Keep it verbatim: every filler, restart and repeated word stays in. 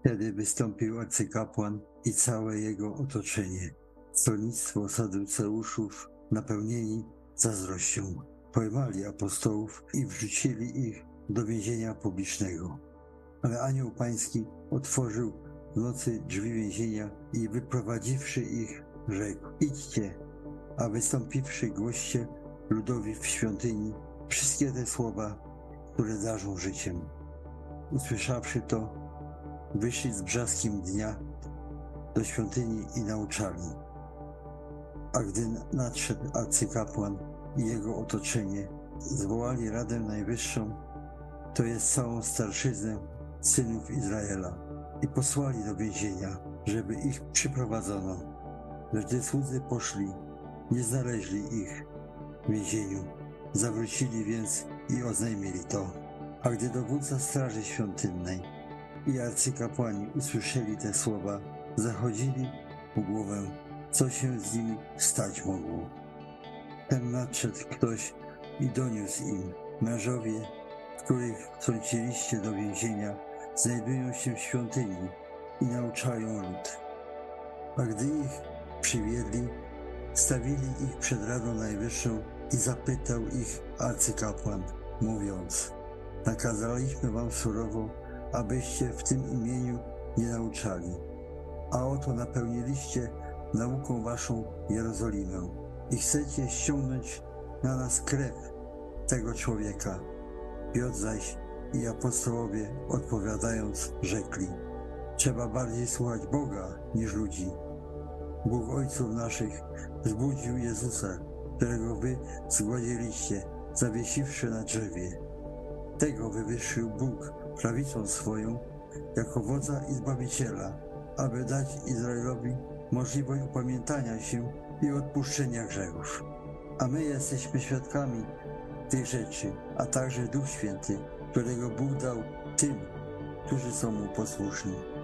Wtedy wystąpił arcykapłan i całe jego otoczenie. Stronnictwo Saduceuszów, napełnieni zazdrością, pojmali apostołów i wrzucili ich do więzienia publicznego. Ale anioł pański otworzył w nocy drzwi więzienia i wyprowadziwszy ich, rzekł: idźcie, a wystąpiwszy goście ludowi w świątyni wszystkie te słowa, które darzą życiem. Usłyszawszy to, wyszli z brzaskiem dnia do świątyni i nauczali. A gdy nadszedł arcykapłan i jego otoczenie, zwołali Radę Najwyższą, to jest całą starszyznę synów Izraela, i posłali do więzienia, żeby ich przyprowadzono. Lecz gdy słudzy poszli, nie znaleźli ich w więzieniu. Zawrócili więc i oznajmili to. A gdy dowódca straży świątynnej i arcykapłani usłyszeli te słowa, zachodzili w głowę, co się z nimi stać mogło. Wtem nadszedł ktoś i doniósł im: mężowie, których wtrąciliście do więzienia, znajdują się w świątyni i nauczają lud. A gdy ich przywiedli, stawili ich przed Radą Najwyższą i zapytał ich arcykapłan, mówiąc: nakazaliśmy wam surowo, abyście w tym imieniu nie nauczali, a oto napełniliście nauką waszą Jerozolimę i chcecie ściągnąć na nas krew tego człowieka. Piotr zaś i apostołowie odpowiadając, rzekli: trzeba bardziej słuchać Boga niż ludzi. Bóg ojców naszych wzbudził Jezusa, którego wy zgładziliście, zawiesiwszy na drzewie. Tego wywyższył Bóg prawicą swoją, jako wodza i zbawiciela, aby dać Izraelowi możliwość upamiętania się i odpuszczenia grzechów. A my jesteśmy świadkami tych rzeczy, a także Duch Święty, którego Bóg dał tym, którzy są mu posłuszni.